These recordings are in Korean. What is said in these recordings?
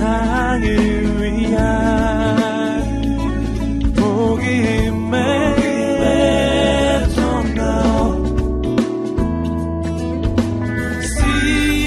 세상을 위한 복음의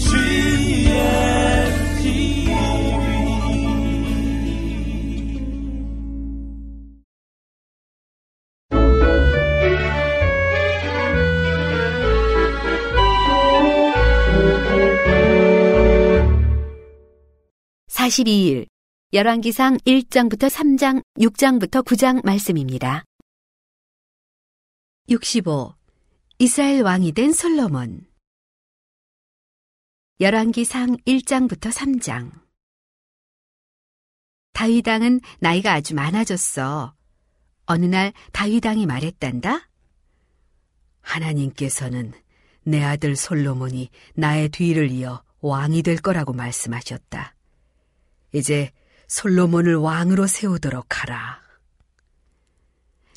CGN TV. 열왕기상 1장부터 3장, 6장부터 9장 말씀입니다. 65. 이스라엘 왕이 된 솔로몬. 열왕기상 1장부터 3장. 다윗 왕은 나이가 아주 많아졌어. 어느 날 다윗 왕이 말했단다. 하나님께서는 내 아들 솔로몬이 나의 뒤를 이어 왕이 될 거라고 말씀하셨다. 이제 솔로몬을 왕으로 세우도록 하라.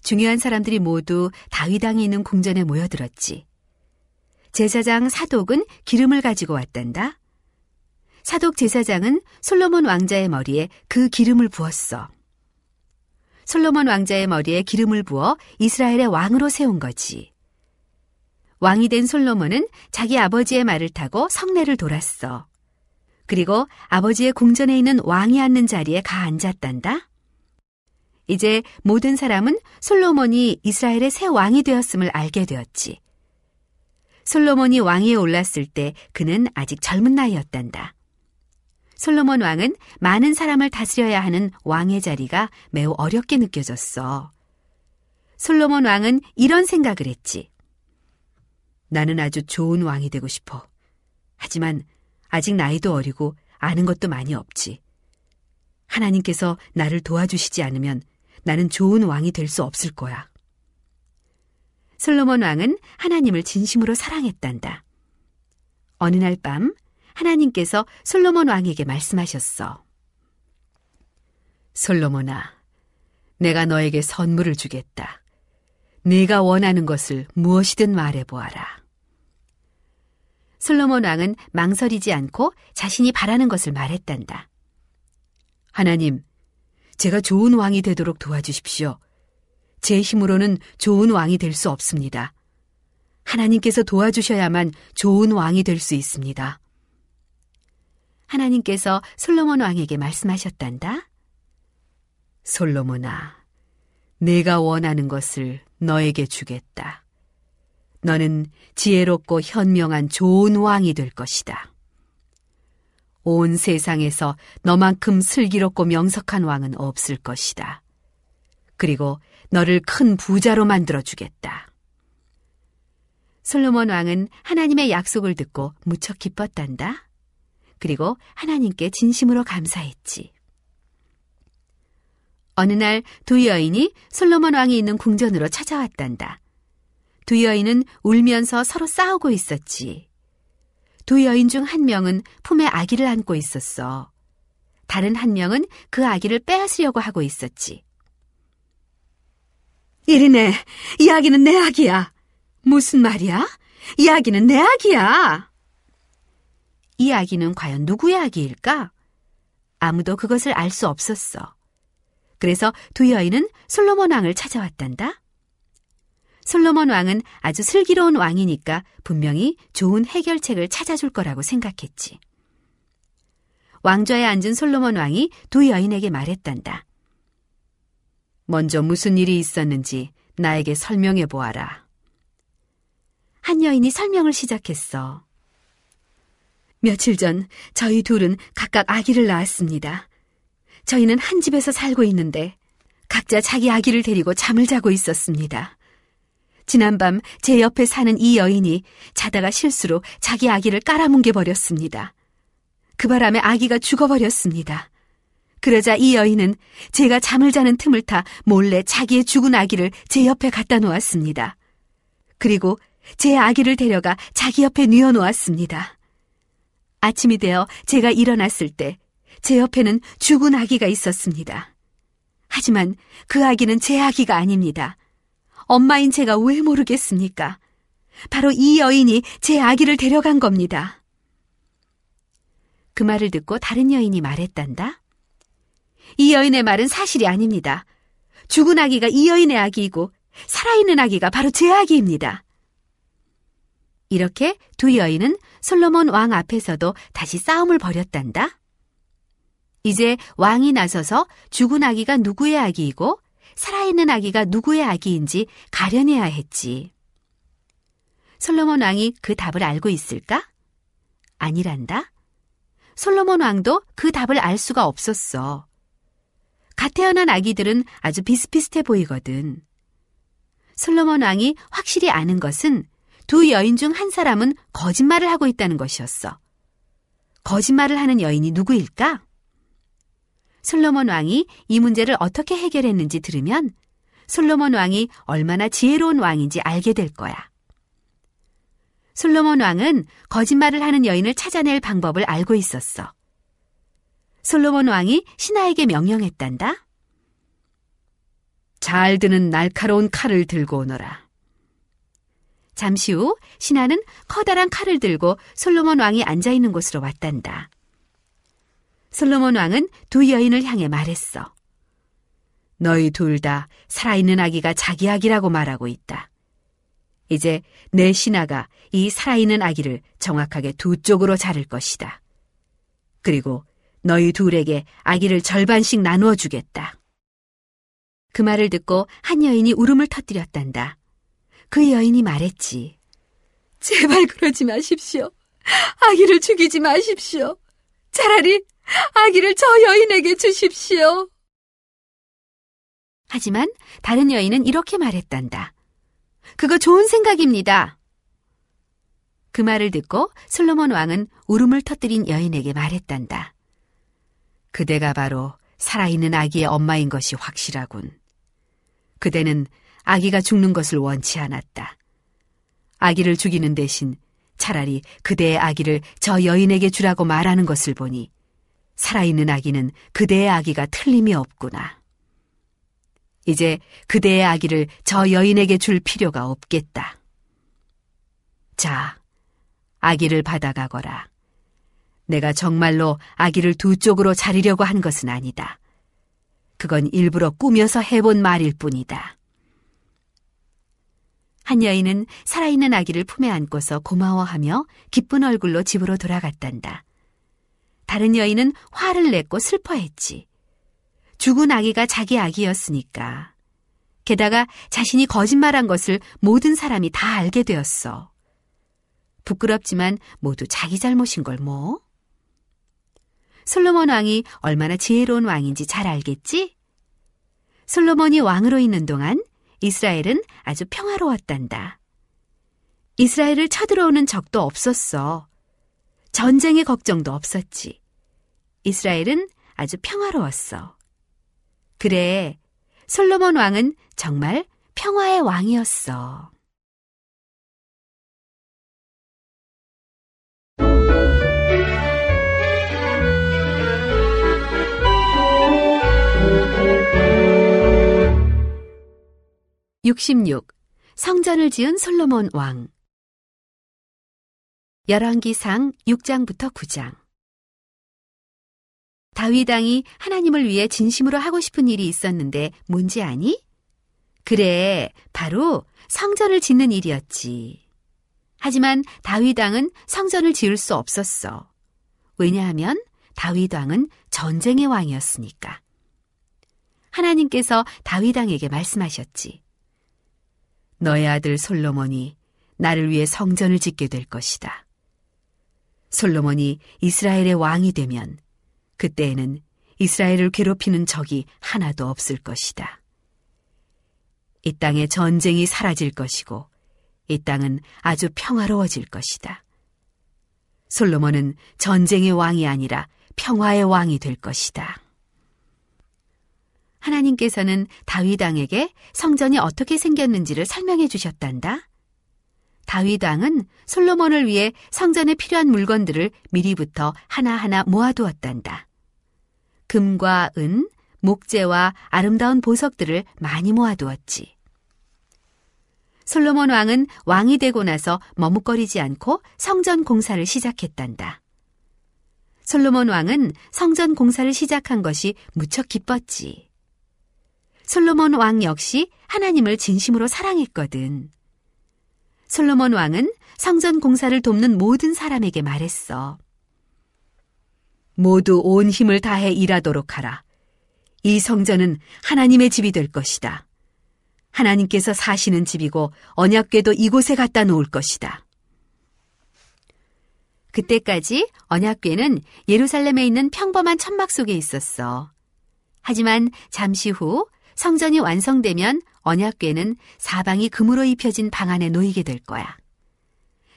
중요한 사람들이 모두 다윗 왕이 있는 궁전에 모여들었지. 제사장 사독은 기름을 가지고 왔단다. 사독 제사장은 솔로몬 왕자의 머리에 그 기름을 부었어. 솔로몬 왕자의 머리에 기름을 부어 이스라엘의 왕으로 세운 거지. 왕이 된 솔로몬은 자기 아버지의 말을 타고 성내를 돌았어. 그리고 아버지의 궁전에 있는 왕이 앉는 자리에 가앉았단다. 이제 모든 사람은 솔로몬이 이스라엘의 새 왕이 되었음을 알게 되었지. 솔로몬이 왕위에 올랐을 때 그는 아직 젊은 나이였단다. 솔로몬 왕은 많은 사람을 다스려야 하는 왕의 자리가 매우 어렵게 느껴졌어. 솔로몬 왕은 이런 생각을 했지. 나는 아주 좋은 왕이 되고 싶어. 하지만 아직 나이도 어리고 아는 것도 많이 없지. 하나님께서 나를 도와주시지 않으면 나는 좋은 왕이 될 수 없을 거야. 솔로몬 왕은 하나님을 진심으로 사랑했단다. 어느 날 밤 하나님께서 솔로몬 왕에게 말씀하셨어. 솔로몬아, 내가 너에게 선물을 주겠다. 네가 원하는 것을 무엇이든 말해보아라. 솔로몬 왕은 망설이지 않고 자신이 바라는 것을 말했단다. 하나님, 제가 좋은 왕이 되도록 도와주십시오. 제 힘으로는 좋은 왕이 될 수 없습니다. 하나님께서 도와주셔야만 좋은 왕이 될 수 있습니다. 하나님께서 솔로몬 왕에게 말씀하셨단다. 솔로몬아, 네가 원하는 것을 너에게 주겠다. 너는 지혜롭고 현명한 좋은 왕이 될 것이다. 온 세상에서 너만큼 슬기롭고 명석한 왕은 없을 것이다. 그리고 너를 큰 부자로 만들어주겠다. 솔로몬 왕은 하나님의 약속을 듣고 무척 기뻤단다. 그리고 하나님께 진심으로 감사했지. 어느 날 두 여인이 솔로몬 왕이 있는 궁전으로 찾아왔단다. 두 여인은 울면서 서로 싸우고 있었지. 두 여인 중 한 명은 품에 아기를 안고 있었어. 다른 한 명은 그 아기를 빼앗으려고 하고 있었지. 이리 내, 이 아기는 내 아기야. 무슨 말이야? 이 아기는 내 아기야. 이 아기는 과연 누구의 아기일까? 아무도 그것을 알 수 없었어. 그래서 두 여인은 솔로몬 왕을 찾아왔단다. 솔로몬 왕은 아주 슬기로운 왕이니까 분명히 좋은 해결책을 찾아줄 거라고 생각했지. 왕좌에 앉은 솔로몬 왕이 두 여인에게 말했단다. 먼저 무슨 일이 있었는지 나에게 설명해 보아라. 한 여인이 설명을 시작했어. 며칠 전 저희 둘은 각각 아기를 낳았습니다. 저희는 한 집에서 살고 있는데 각자 자기 아기를 데리고 잠을 자고 있었습니다. 지난밤 제 옆에 사는 이 여인이 자다가 실수로 자기 아기를 깔아뭉개 버렸습니다. 그 바람에 아기가 죽어버렸습니다. 그러자 이 여인은 제가 잠을 자는 틈을 타 몰래 자기의 죽은 아기를 제 옆에 갖다 놓았습니다. 그리고 제 아기를 데려가 자기 옆에 뉘어 놓았습니다. 아침이 되어 제가 일어났을 때 제 옆에는 죽은 아기가 있었습니다. 하지만 그 아기는 제 아기가 아닙니다. 엄마인 제가 왜 모르겠습니까? 바로 이 여인이 제 아기를 데려간 겁니다. 그 말을 듣고 다른 여인이 말했단다. 이 여인의 말은 사실이 아닙니다. 죽은 아기가 이 여인의 아기이고 살아있는 아기가 바로 제 아기입니다. 이렇게 두 여인은 솔로몬 왕 앞에서도 다시 싸움을 벌였단다. 이제 왕이 나서서 죽은 아기가 누구의 아기이고 살아있는 아기가 누구의 아기인지 가려내야 했지. 솔로몬 왕이 그 답을 알고 있을까? 아니란다. 솔로몬 왕도 그 답을 알 수가 없었어. 갓 태어난 아기들은 아주 비슷비슷해 보이거든. 솔로몬 왕이 확실히 아는 것은 두 여인 중 한 사람은 거짓말을 하고 있다는 것이었어. 거짓말을 하는 여인이 누구일까? 솔로몬 왕이 이 문제를 어떻게 해결했는지 들으면 솔로몬 왕이 얼마나 지혜로운 왕인지 알게 될 거야. 솔로몬 왕은 거짓말을 하는 여인을 찾아낼 방법을 알고 있었어. 솔로몬 왕이 신하에게 명령했단다. 잘 드는 날카로운 칼을 들고 오너라. 잠시 후 신하는 커다란 칼을 들고 솔로몬 왕이 앉아있는 곳으로 왔단다. 솔로몬 왕은 두 여인을 향해 말했어. 너희 둘 다 살아있는 아기가 자기 아기라고 말하고 있다. 이제 내 신하가 이 살아있는 아기를 정확하게 두 쪽으로 자를 것이다. 그리고 너희 둘에게 아기를 절반씩 나누어 주겠다. 그 말을 듣고 한 여인이 울음을 터뜨렸단다. 그 여인이 말했지. 제발 그러지 마십시오. 아기를 죽이지 마십시오. 차라리 아기를 저 여인에게 주십시오. 하지만 다른 여인은 이렇게 말했단다. 그거 좋은 생각입니다. 그 말을 듣고 솔로몬 왕은 울음을 터뜨린 여인에게 말했단다. 그대가 바로 살아있는 아기의 엄마인 것이 확실하군. 그대는 아기가 죽는 것을 원치 않았다. 아기를 죽이는 대신 차라리 그대의 아기를 저 여인에게 주라고 말하는 것을 보니 살아있는 아기는 그대의 아기가 틀림이 없구나. 이제 그대의 아기를 저 여인에게 줄 필요가 없겠다. 자, 아기를 받아가거라. 내가 정말로 아기를 두 쪽으로 자르려고 한 것은 아니다. 그건 일부러 꾸며서 해본 말일 뿐이다. 한 여인은 살아있는 아기를 품에 안고서 고마워하며 기쁜 얼굴로 집으로 돌아갔단다. 다른 여인은 화를 냈고 슬퍼했지. 죽은 아기가 자기 아기였으니까. 게다가 자신이 거짓말한 것을 모든 사람이 다 알게 되었어. 부끄럽지만 모두 자기 잘못인 걸 뭐? 솔로몬 왕이 얼마나 지혜로운 왕인지 잘 알겠지? 솔로몬이 왕으로 있는 동안 이스라엘은 아주 평화로웠단다. 이스라엘을 쳐들어오는 적도 없었어. 전쟁의 걱정도 없었지. 이스라엘은 아주 평화로웠어. 그래, 솔로몬 왕은 정말 평화의 왕이었어. 성전을 지은 솔로몬 왕. 열왕기상 6장부터 9장. 다윗 왕이 하나님을 위해 진심으로 하고 싶은 일이 있었는데 뭔지 아니? 그래, 바로 성전을 짓는 일이었지. 하지만 다윗 왕은 성전을 지을 수 없었어. 왜냐하면 다윗 왕은 전쟁의 왕이었으니까. 하나님께서 다윗 왕에게 말씀하셨지. 너의 아들 솔로몬이 나를 위해 성전을 짓게 될 것이다. 솔로몬이 이스라엘의 왕이 되면 그때에는 이스라엘을 괴롭히는 적이 하나도 없을 것이다. 이 땅의 전쟁이 사라질 것이고 이 땅은 아주 평화로워질 것이다. 솔로몬은 전쟁의 왕이 아니라 평화의 왕이 될 것이다. 하나님께서는 다윗 왕에게 성전이 어떻게 생겼는지를 설명해 주셨단다. 다윗 왕은 솔로몬을 위해 성전에 필요한 물건들을 미리부터 하나하나 모아두었단다. 금과 은, 목재와 아름다운 보석들을 많이 모아두었지. 솔로몬 왕은 왕이 되고 나서 머뭇거리지 않고 성전 공사를 시작했단다. 솔로몬 왕은 성전 공사를 시작한 것이 무척 기뻤지. 솔로몬 왕 역시 하나님을 진심으로 사랑했거든. 솔로몬 왕은 성전 공사를 돕는 모든 사람에게 말했어. 모두 온 힘을 다해 일하도록 하라. 이 성전은 하나님의 집이 될 것이다. 하나님께서 사시는 집이고 언약궤도 이곳에 갖다 놓을 것이다. 그때까지 언약궤는 예루살렘에 있는 평범한 천막 속에 있었어. 하지만 잠시 후 성전이 완성되면 언약궤는 사방이 금으로 입혀진 방 안에 놓이게 될 거야.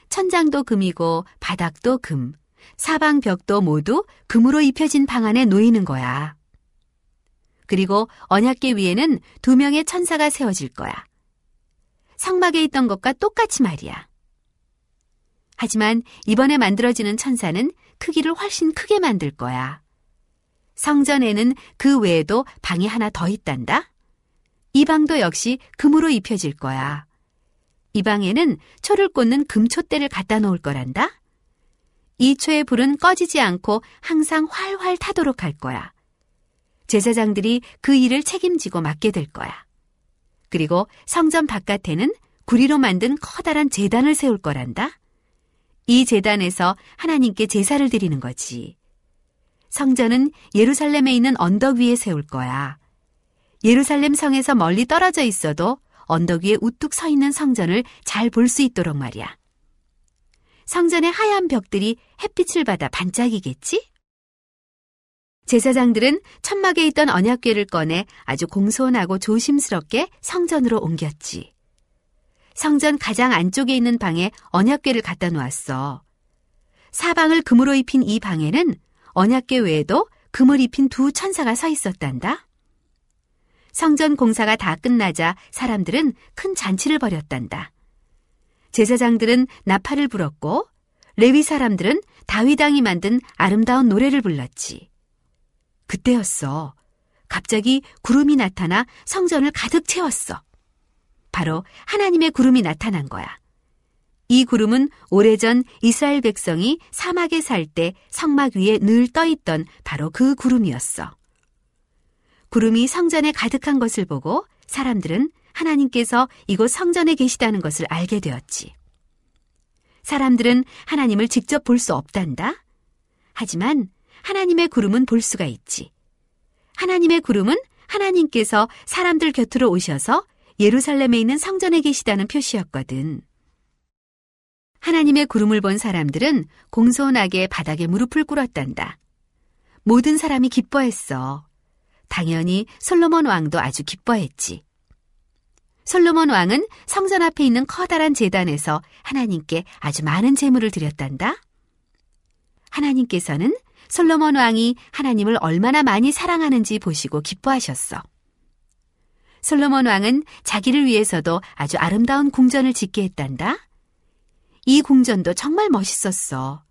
천장도 금이고 바닥도 금, 사방 벽도 모두 금으로 입혀진 방 안에 놓이는 거야. 그리고 언약궤 위에는 2명의 천사가 세워질 거야. 성막에 있던 것과 똑같이 말이야. 하지만 이번에 만들어지는 천사는 크기를 훨씬 크게 만들 거야. 성전에는 그 외에도 방이 하나 더 있단다. 이 방도 역시 금으로 입혀질 거야. 이 방에는 초를 꽂는 금촛대를 갖다 놓을 거란다. 이 초의 불은 꺼지지 않고 항상 활활 타도록 할 거야. 제사장들이 그 일을 책임지고 맡게 될 거야. 그리고 성전 바깥에는 구리로 만든 커다란 제단을 세울 거란다. 이 제단에서 하나님께 제사를 드리는 거지. 성전은 예루살렘에 있는 언덕 위에 세울 거야. 예루살렘 성에서 멀리 떨어져 있어도 언덕 위에 우뚝 서 있는 성전을 잘 볼 수 있도록 말이야. 성전의 하얀 벽들이 햇빛을 받아 반짝이겠지? 제사장들은 천막에 있던 언약궤를 꺼내 아주 공손하고 조심스럽게 성전으로 옮겼지. 성전 가장 안쪽에 있는 방에 언약궤를 갖다 놓았어. 사방을 금으로 입힌 이 방에는 언약궤 외에도 금을 입힌 2 천사가 서 있었단다. 성전 공사가 다 끝나자 사람들은 큰 잔치를 벌였단다. 제사장들은 나팔을 불었고 레위 사람들은 다윗 왕이 만든 아름다운 노래를 불렀지. 그때였어. 갑자기 구름이 나타나 성전을 가득 채웠어. 바로 하나님의 구름이 나타난 거야. 이 구름은 오래전 이스라엘 백성이 사막에 살 때 성막 위에 늘 떠있던 바로 그 구름이었어. 구름이 성전에 가득한 것을 보고 사람들은 하나님께서 이곳 성전에 계시다는 것을 알게 되었지. 사람들은 하나님을 직접 볼 수 없단다. 하지만 하나님의 구름은 볼 수가 있지. 하나님의 구름은 하나님께서 사람들 곁으로 오셔서 예루살렘에 있는 성전에 계시다는 표시였거든. 하나님의 구름을 본 사람들은 공손하게 바닥에 무릎을 꿇었단다. 모든 사람이 기뻐했어. 당연히 솔로몬 왕도 아주 기뻐했지. 솔로몬 왕은 성전 앞에 있는 커다란 제단에서 하나님께 아주 많은 제물을 드렸단다. 하나님께서는 솔로몬 왕이 하나님을 얼마나 많이 사랑하는지 보시고 기뻐하셨어. 솔로몬 왕은 자기를 위해서도 아주 아름다운 궁전을 짓게 했단다. 이 궁전도 정말 멋있었어.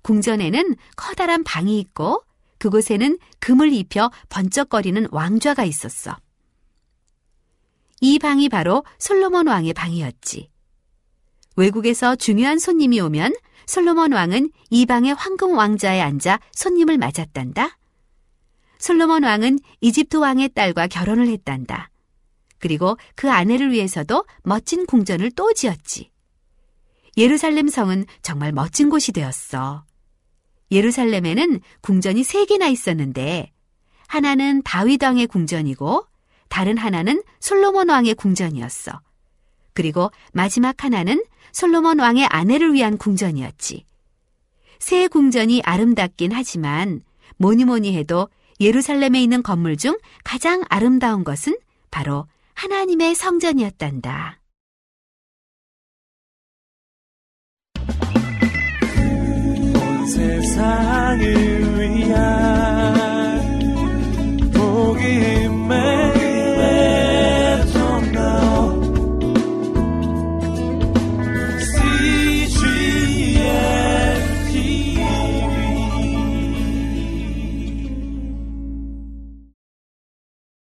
궁전에는 커다란 방이 있고 그곳에는 금을 입혀 번쩍거리는 왕좌가 있었어. 이 방이 바로 솔로몬 왕의 방이었지. 외국에서 중요한 손님이 오면 솔로몬 왕은 이 방의 황금 왕좌에 앉아 손님을 맞았단다. 솔로몬 왕은 이집트 왕의 딸과 결혼을 했단다. 그리고 그 아내를 위해서도 멋진 궁전을 또 지었지. 예루살렘 성은 정말 멋진 곳이 되었어. 예루살렘에는 궁전이 3개나 있었는데 하나는 다윗 왕의 궁전이고 다른 하나는 솔로몬 왕의 궁전이었어. 그리고 마지막 하나는 솔로몬 왕의 아내를 위한 궁전이었지. 3 궁전이 아름답긴 하지만 뭐니뭐니 해도 예루살렘에 있는 건물 중 가장 아름다운 것은 바로 하나님의 성전이었단다. 세상을 위한